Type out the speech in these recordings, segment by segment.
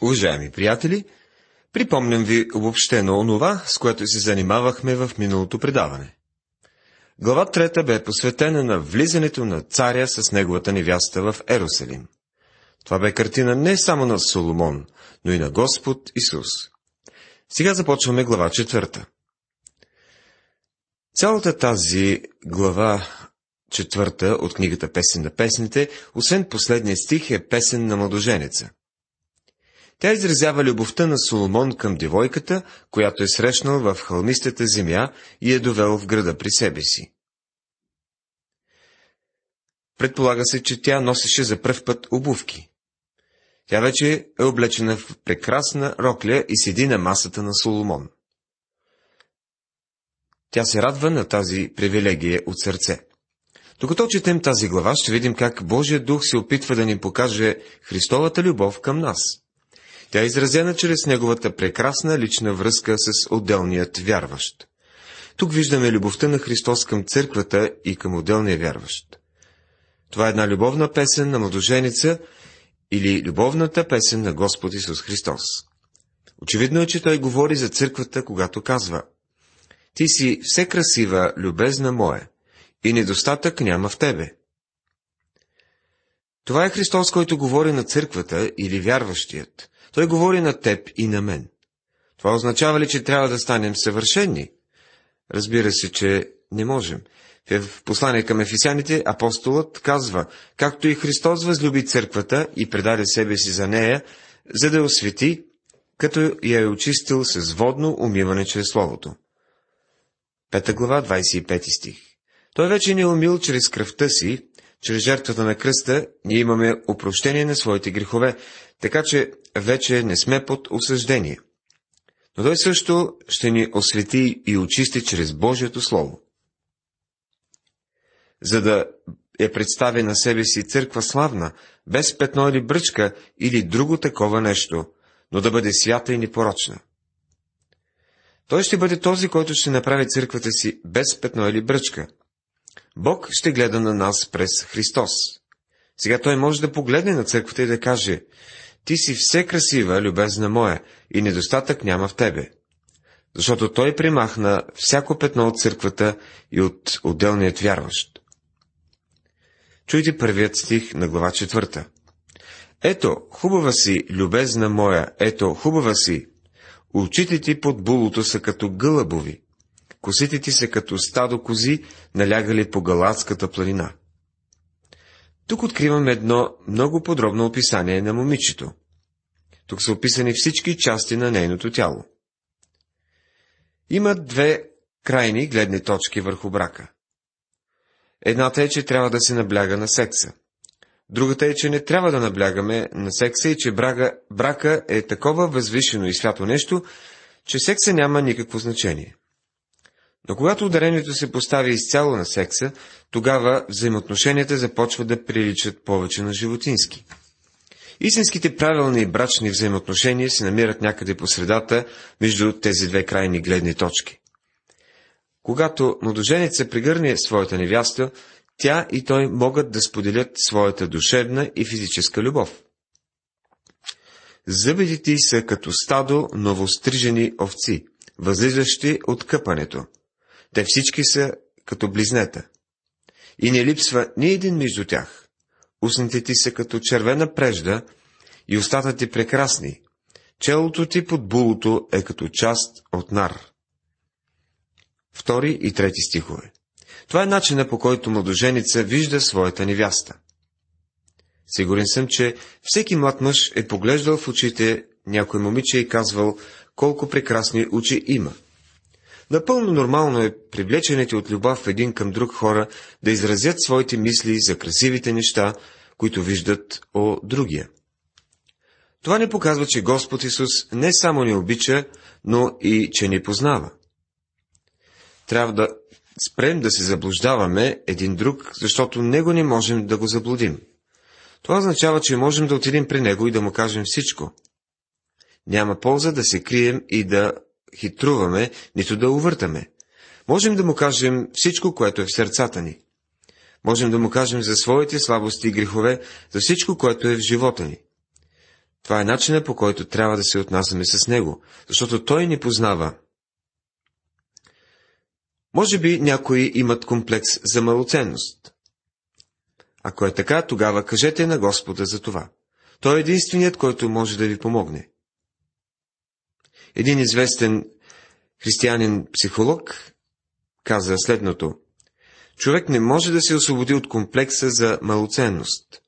Уважаеми приятели, припомням ви обобщено онова, с което се занимавахме в миналото предаване. Глава 3 бе посветена на влизането на царя с неговата невяста в Ерусалим. Това бе картина не само на Соломон, но и на Господ Исус. Сега започваме глава 4. Цялата тази глава 4 от книгата Песен на песните, освен последния стих, е песен на младоженеца. Тя изразява любовта на Соломон към девойката, която е срещнал в хълмистата земя и е довел в града при себе си. Предполага се, че тя носеше за пръв път обувки. Тя вече е облечена в прекрасна рокля и седи на масата на Соломон. Тя се радва на тази привилегия от сърце. Докато четем тази глава, ще видим как Божия дух се опитва да ни покаже Христовата любов към нас. Тя е изразена чрез неговата прекрасна лична връзка с отделният вярващ. Тук виждаме любовта на Христос към църквата и към отделния вярващ. Това е една любовна песен на младоженица или любовната песен на Господ Исус Христос. Очевидно е, че той говори за църквата, когато казва: «Ти си все красива, любезна моя, и недостатък няма в тебе». Това е Христос, който говори на църквата или вярващият. Той говори на теб и на мен. Това означава ли, че трябва да станем съвършени? Разбира се, че не можем. В послание към Ефесяните апостолът казва: «Както и Христос възлюби църквата и предаде себе си за нея, за да я освети, като я е очистил с водно умиване чрез Словото». 5 глава, 25 стих. Той вече ни е умил чрез кръвта си, чрез жертвата на кръста, ние имаме опрощение на своите грехове, така че вече не сме под осъждение. Но той също ще ни освети и очисти чрез Божието Слово. За да я представи на себе си църква славна, без петно или бръчка или друго такова нещо, но да бъде свята и непорочна. Той ще бъде този, който ще направи църквата си без петно или бръчка. Бог ще гледа на нас през Христос. Сега той може да погледне на църквата и да каже: «Ти си все красива, любезна моя, и недостатък няма в тебе», защото той примахна всяко петно от църквата и от отделният вярващ. Чуйте първият стих на глава 4. «Ето, хубава си, любезна моя, ето, хубава си, очите ти под булото са като гълъбови, косите ти са като стадо кози, налягали по Галатската планина». Тук откриваме едно много подробно описание на момичето. Тук са описани всички части на нейното тяло. Има две крайни гледни точки върху брака. Едната е, че трябва да се набляга на секса. Другата е, че не трябва да наблягаме на секса и че брака е такова възвишено и свято нещо, че секса няма никакво значение. Но когато ударението се постави изцяло на секса, тогава взаимоотношенията започват да приличат повече на животински. Истинските правилни и брачни взаимоотношения се намират някъде по средата между тези две крайни гледни точки. Когато младоженецът прегърне своята невяста, тя и той могат да споделят своята душевна и физическа любов. Зъбите ти са като стадо новострижени овци, възлизащи от къпането. Те всички са като близнета. И не липсва ни един между тях. Устните ти са като червена прежда и устата ти прекрасни. Челото ти под булото е като част от нар. 2 и 3 стихове. Това е начина, по който младоженица вижда своята невяста. Сигурен съм, че всеки млад мъж е поглеждал в очите някой момиче и казвал: «Колко прекрасни очи има». Напълно нормално е привлечените от любов един към друг хора да изразят своите мисли за красивите неща, които виждат о другия. Това не показва, че Господ Исус не само ни обича, но и че ни познава. Трябва да спрем да се заблуждаваме един друг, защото него не можем да го заблудим. Това означава, че можем да отидем при него и да му кажем всичко. Няма полза да се крием и да хитруваме, нито да увъртаме. Можем да му кажем всичко, което е в сърцата ни. Можем да му кажем за своите слабости и грехове, за всичко, което е в живота ни. Това е начинът, по който трябва да се отнасяме с него, защото той ни познава. Може би някои имат комплекс за малоценност. Ако е така, тогава кажете на Господа за това. Той е единственият, който може да ви помогне. Един известен християнин психолог каза следното. Човек не може да се освободи от комплекса за малоценност.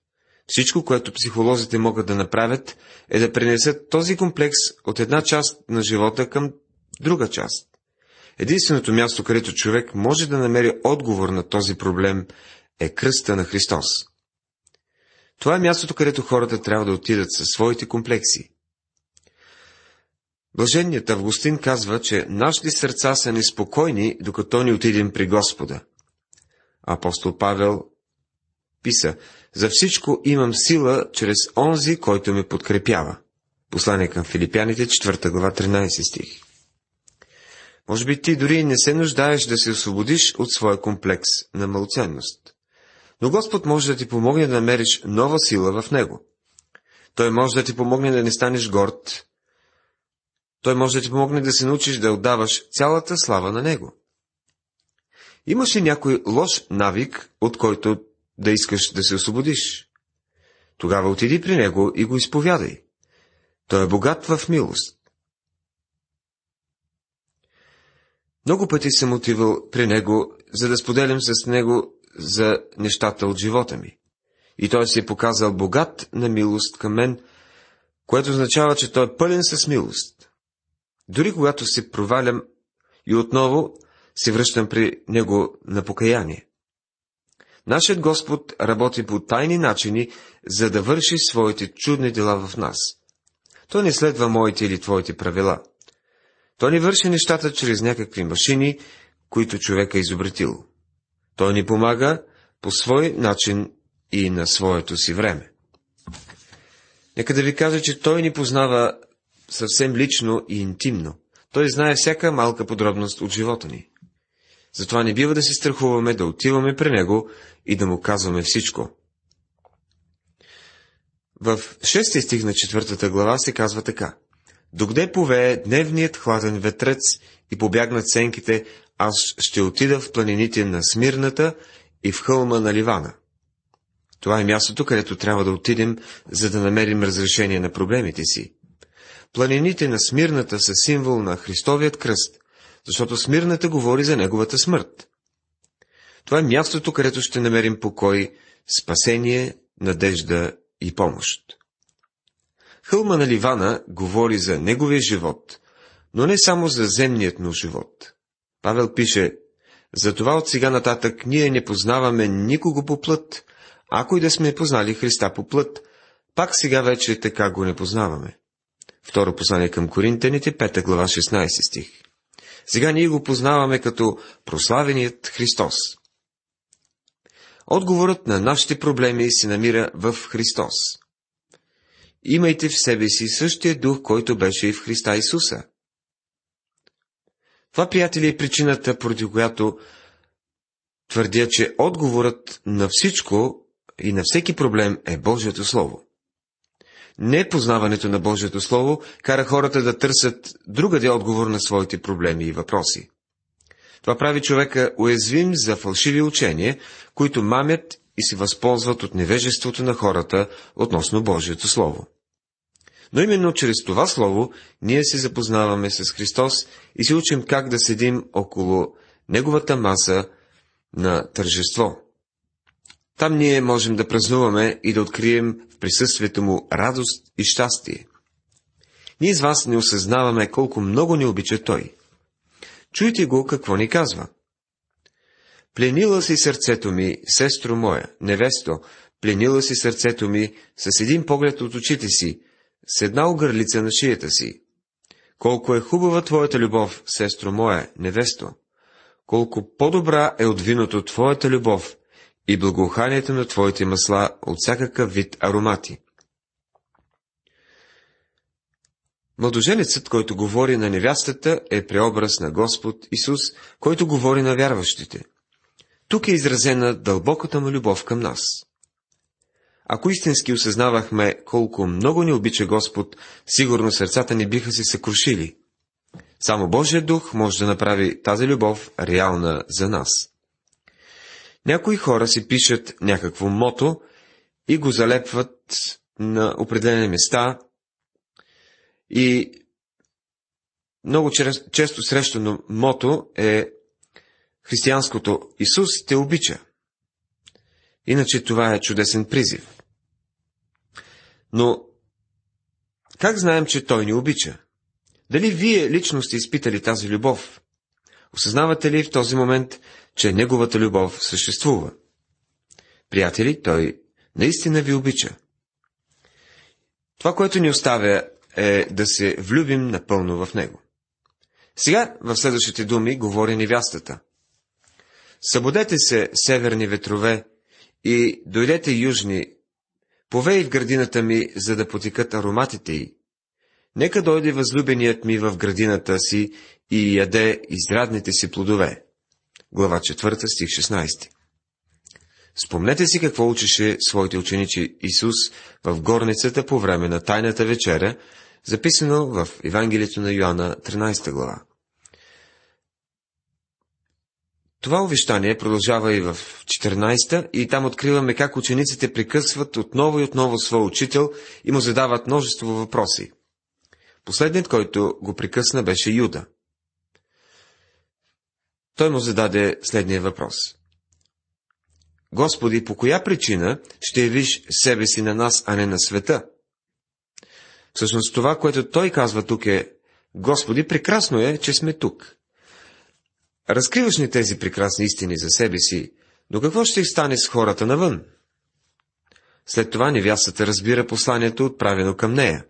Всичко, което психолозите могат да направят, е да пренесат този комплекс от една част на живота към друга част. Единственото място, където човек може да намери отговор на този проблем, е кръста на Христос. Това е мястото, където хората трябва да отидат със своите комплекси. Блаженният Августин казва, че нашите сърца са неспокойни, докато ни отидем при Господа. Апостол Павел писа: за всичко имам сила чрез онзи, който ме подкрепява. Послание към Филипяните, 4 глава, 13 стих. Може би ти дори не се нуждаеш да се освободиш от своя комплекс на малоценност, но Господ може да ти помогне да намериш нова сила в него. Той може да ти помогне да не станеш горд. Той може да ти помогне да се научиш да отдаваш цялата слава на него. Имаш ли някой лош навик, от който да искаш да се освободиш? Тогава отиди при него и го изповядай. Той е богат в милост. Много пъти съм отивал при него, за да споделям с него за нещата от живота ми. И той се е показал богат на милост към мен, което означава, че той е пълен с милост. Дори когато се провалям и отново се връщам при него на покаяние. Нашият Господ работи по тайни начини, за да върши своите чудни дела в нас. Той не следва моите или твоите правила. Той ни върши нещата чрез някакви машини, които човек е изобретил. Той ни помага по свой начин и на своето си време. Нека да ви кажа, че той ни познава съвсем лично и интимно. Той знае всяка малка подробност от живота ни. Затова не бива да се страхуваме да отиваме при него и да му казваме всичко. В 6 стих на 4 глава се казва така. Докъде повее дневният хладен ветрец и побягнат сенките, аз ще отида в планините на Смирната и в хълма на Ливана. Това е мястото, където трябва да отидем, за да намерим разрешение на проблемите си. Планините на Смирната са символ на Христовият кръст, защото Смирната говори за неговата смърт. Това е мястото, където ще намерим покой, спасение, надежда и помощ. Хълма на Ливана говори за неговия живот, но не само за земният му живот. Павел пише: затова от сега нататък ние не познаваме никого по плът, ако и да сме познали Христа по плът, пак сега вече така го не познаваме. Второ послание към Коринтяните, 5 глава, 16 стих. Сега ние го познаваме като прославеният Христос. Отговорът на нашите проблеми се намира в Христос. Имайте в себе си същия дух, който беше и в Христа Исуса. Това, приятели, е причината, поради която твърдя, че отговорът на всичко и на всеки проблем е Божието Слово. Непознаването на Божието Слово кара хората да търсят другаде отговор на своите проблеми и въпроси. Това прави човека уязвим за фалшиви учения, които мамят и се възползват от невежеството на хората относно Божието Слово. Но именно чрез това Слово ние се запознаваме с Христос и се учим как да седим около Неговата маса на тържество. Там ние можем да празнуваме и да открием в присъствието му радост и щастие. Ние с вас не осъзнаваме колко много ни обича Той. Чуйте го какво ни казва. Пленила си сърцето ми, сестро моя, невесто, пленила си сърцето ми с един поглед от очите си, с една огърлица на шията си. Колко е хубава твоята любов, сестро моя, невесто, колко по-добра е от виното твоята любов и благоуханието на твоите масла от всякакъв вид аромати. Младоженецът, който говори на невястата, е преобраз на Господ Исус, който говори на вярващите. Тук е изразена дълбоката му любов към нас. Ако истински осъзнавахме колко много ни обича Господ, сигурно сърцата ни биха се съкрушили. Само Божият дух може да направи тази любов реална за нас. Някои хора си пишат някакво мото и го залепват на определени места и много често срещано мото е християнското Исус те обича. Иначе това е чудесен призив. Но как знаем, че Той ни обича? Дали вие лично сте изпитали тази любов? Осъзнавате ли в този момент, че Неговата любов съществува? Приятели, Той наистина ви обича. Това, което ни оставя, е да се влюбим напълно в Него. Сега, в следващите думи, говори невястата. Събудете се, северни ветрове, и дойдете, южни, повей в градината ми, за да потекат ароматите й. Нека дойде възлюбеният ми в градината си и яде изрядните си плодове. Глава 4, стих 16. Спомнете си какво учеше своите ученици Исус в горницата по време на Тайната вечеря, записано в Евангелието на Йоанна, 13 глава. Това увещание продължава и в 14-та, и там откриваме как учениците прекъсват отново и отново своя учител и му задават множество въпроси. Последният, който го прекъсна, беше Юда. Той му зададе следния въпрос. Господи, по коя причина ще явиш себе си на нас, а не на света? Всъщност това, което той казва тук е, Господи, прекрасно е, че сме тук. Разкриваш ни тези прекрасни истини за себе си, но какво ще стане с хората навън? След това невястата разбира посланието, отправено към нея.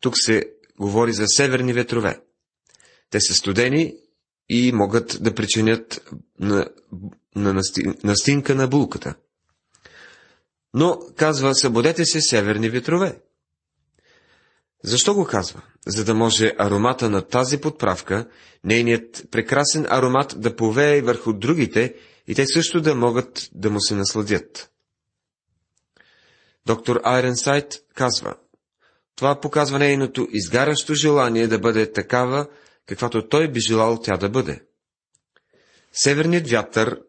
Тук се говори за северни ветрове. Те са студени и могат да причинят настинка на булката. Но казва, събудете се, северни ветрове. Защо го казва? За да може аромата на тази подправка, нейният прекрасен аромат да повее върху другите и те също да могат да му се насладят. Доктор Айренсайт казва, това показва нейното изгарящо желание да бъде такава, каквато той би желал тя да бъде. Северният вятър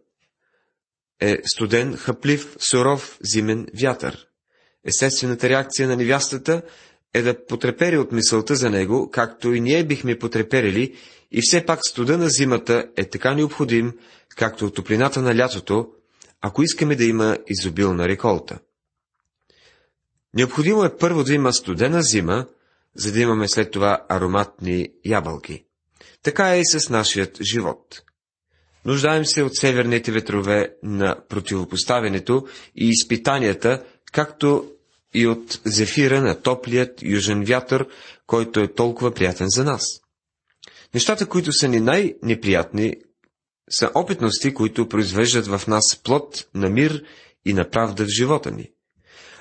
е студен, хъплив, суров зимен вятър. Естествената реакция на невястата е да потрепери от мисълта за него, както и ние бихме потреперили, и все пак студа на зимата е така необходим, както от топлината на лятото, ако искаме да има изобилна реколта. Необходимо е първо да има студена зима, за да имаме след това ароматни ябълки. Така е и с нашият живот. Нуждаем се от северните ветрове на противопоставянето и изпитанията, както и от зефира на топлият южен вятър, който е толкова приятен за нас. Нещата, които са ни най-неприятни, са опитности, които произвеждат в нас плод на мир и на правда в живота ни.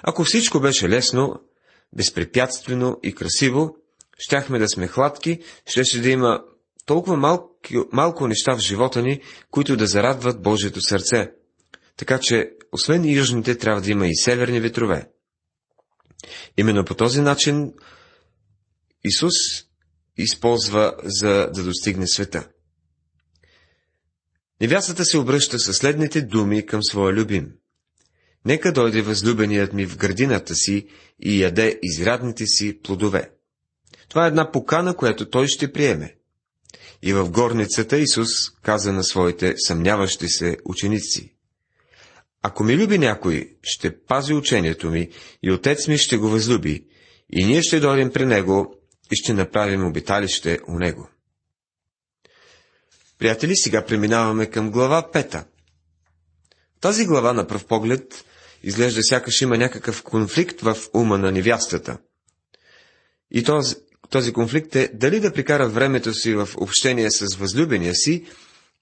Ако всичко беше лесно, безпрепятствено и красиво, щяхме да сме хладки, щеше да има толкова малко неща в живота ни, които да зарадват Божието сърце. Така че, освен и южните, трябва да има и северни ветрове. Именно по този начин Исус използва, за да достигне света. Невястата се обръща със следните думи към своя любим. Нека дойде възлюбеният ми в градината си и яде изрядните си плодове. Това е една покана, която той ще приеме. И в горницата Исус каза на своите съмняващи се ученици. Ако ми люби някой, ще пази учението ми, и Отец ми ще го възлюби, и ние ще дойдем при него и ще направим обиталище у него. Приятели, сега преминаваме към глава 5. Тази глава на пръв поглед изглежда сякаш има някакъв конфликт в ума на невястата. И този конфликт е дали да прикара времето си в общение с възлюбения си,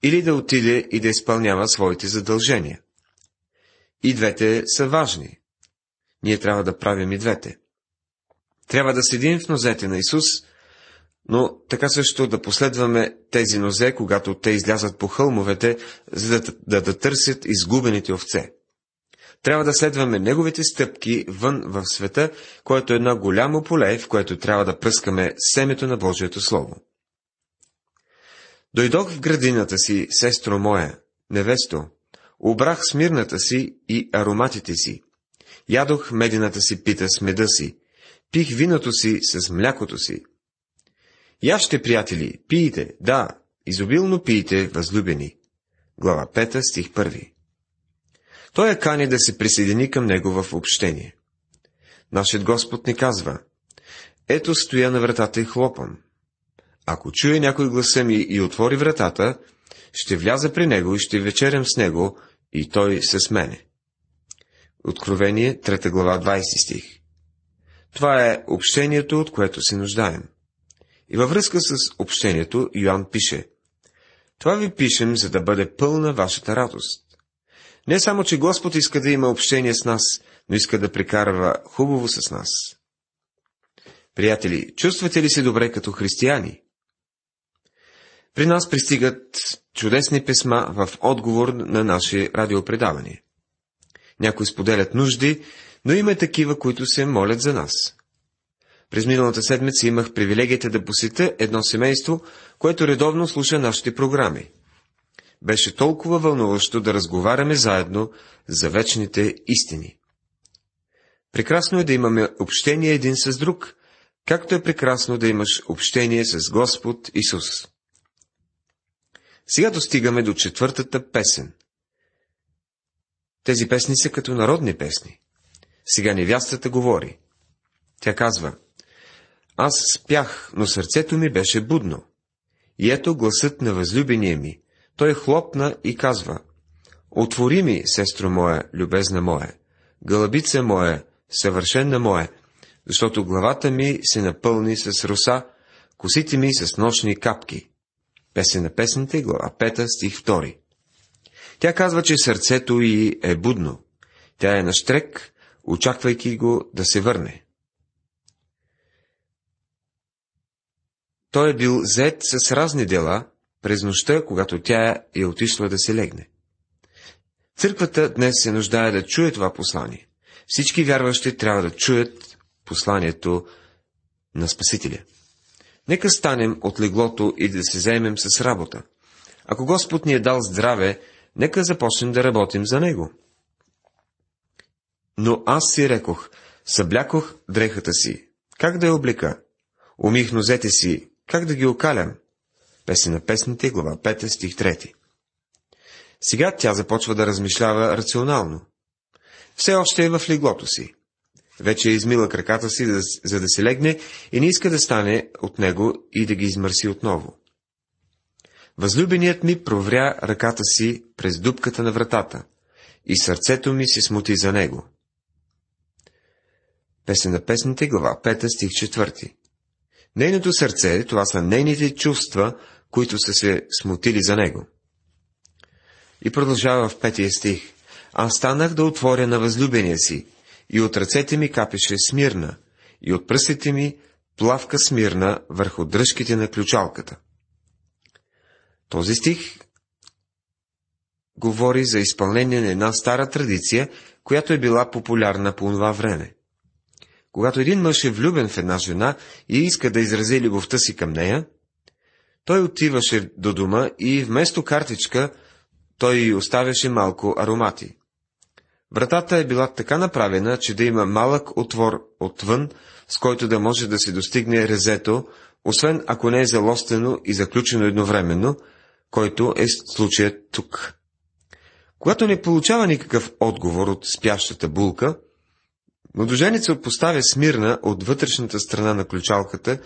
или да отиде и да изпълнява своите задължения. И двете са важни. Ние трябва да правим и двете. Трябва да седим в нозете на Исус, но така също да последваме тези нозе, когато те излязат по хълмовете, за да търсят изгубените овце. Трябва да следваме неговите стъпки вън в света, което е едно голямо поле, в което трябва да пръскаме семето на Божието Слово. Дойдох в градината си, сестро моя, невесто, обрах смирната си и ароматите си, ядох медината си пита с меда си, пих виното си с млякото си. Яжте, приятели, пийте, да, изобилно пийте, възлюбени. Глава 5, стих 1. Той е кани да се присъедини към него в общение. Нашият Господ ни казва: ето стоя на вратата и хлопам. Ако чуе някой гласа ми и отвори вратата, ще вляза при него и ще вечерям с него и той с мене. Откровение, 3 глава, 20 стих. Това е общението, от което се нуждаем. И във връзка с общението Йоан пише: това ви пишем, за да бъде пълна вашата радост. Не само, че Господ иска да има общение с нас, но иска да прекарва хубаво с нас. Приятели, чувствате ли се добре като християни? При нас пристигат чудесни писма в отговор на наши радиопредавания. Някои споделят нужди, но има такива, които се молят за нас. През миналата седмица имах привилегията да посетя едно семейство, което редовно слуша нашите програми. Беше толкова вълнуващо да разговаряме заедно за вечните истини. Прекрасно е да имаме общение един с друг, както е прекрасно да имаш общение с Господ Исус. Сега достигаме до 4-та песен. Тези песни са като народни песни. Сега невястата говори. Тя казва: аз спях, но сърцето ми беше будно. И ето гласът на възлюбения ми. Той хлопна и казва: отвори ми, сестро моя, любезна моя, гълъбица моя, съвършена моя, защото главата ми се напълни с роса, косите ми с нощни капки. Песен на песните, глава 5, стих 2. Тя казва, че сърцето й е будно. Тя е на штрек, очаквайки го да се върне. Той е бил зет с разни дела през нощта, когато тя е отишла да се легне. Църквата днес се нуждае да чуе това послание. Всички вярващи трябва да чуят посланието на Спасителя. Нека станем от леглото и да се заемем с работа. Ако Господ ни е дал здраве, нека започнем да работим за Него. Но аз си рекох: съблякох дрехата си, как да я облека? Умих нозете си, как да ги окалям? Песен на песните, глава 5, стих 3. Сега тя започва да размишлява рационално. Все още е в леглото си. Вече е измила краката си, за да се легне, и не иска да стане от него и да ги измърси отново. Възлюбеният ми провря ръката си през дупката на вратата, и сърцето ми се смути за него. Песен на песните, глава 5, стих 4. Нейното сърце, това са нейните чувства, които са се смутили за него. И продължава в 5 стих: аз станах да отворя на възлюбения си, и от ръцете ми капеше смирна, и от пръстите ми плавка смирна върху дръжките на ключалката. Този стих говори за изпълнение на една стара традиция, която е била популярна по това време. Когато един мъж е влюбен в една жена и иска да изрази любовта си към нея, той отиваше до дома и вместо картичка той й оставяше малко аромати. Вратата е била така направена, че да има малък отвор отвън, с който да може да се достигне резето, освен ако не е залостено и заключено едновременно, който е случаят тук. Когато не получава никакъв отговор от спящата булка, младоженица поставя смирна от вътрешната страна на ключалката,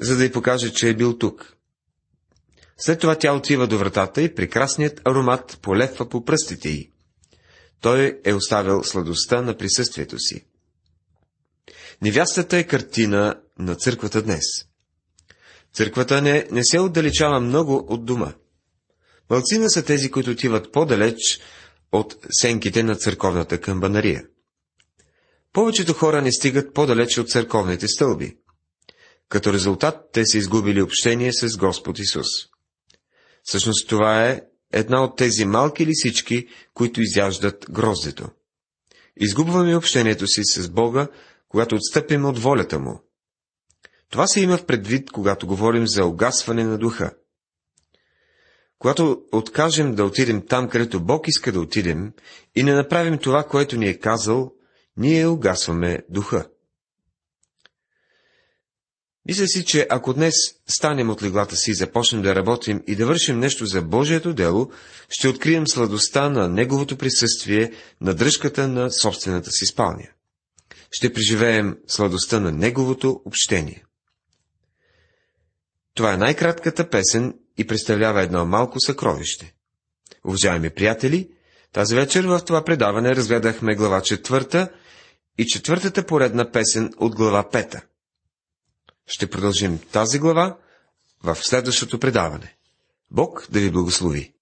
за да й покаже, че е бил тук. След това тя отива до вратата и прекрасният аромат полепва по пръстите й. Той е оставил сладостта на присъствието си. Невястата е картина на църквата днес. Църквата не се отдалечава много от дома. Малцина са тези, които отиват по-далеч от сенките на църковната камбанария. Повечето хора не стигат по-далече от църковните стълби. Като резултат, те са изгубили общение с Господ Исус. Всъщност това е една от тези малки лисички, които изяждат гроздето. Изгубваме общението си с Бога, когато отстъпим от волята му. Това се има в предвид, когато говорим за угасване на духа. Когато откажем да отидем там, където Бог иска да отидем, и не направим това, което ни е казал, ние угасваме духа. Мисля си, че ако днес станем от леглата си, започнем да работим и да вършим нещо за Божието дело, ще открием сладостта на Неговото присъствие на дръжката на собствената си спалня. Ще преживеем сладостта на Неговото общение. Това е най-кратката песен и представлява едно малко съкровище. Уважаеми приятели, тази вечер в това предаване разгледахме глава 4 и 4-та поредна песен от глава 5. Ще продължим тази глава в следващото предаване. Бог да ви благослови!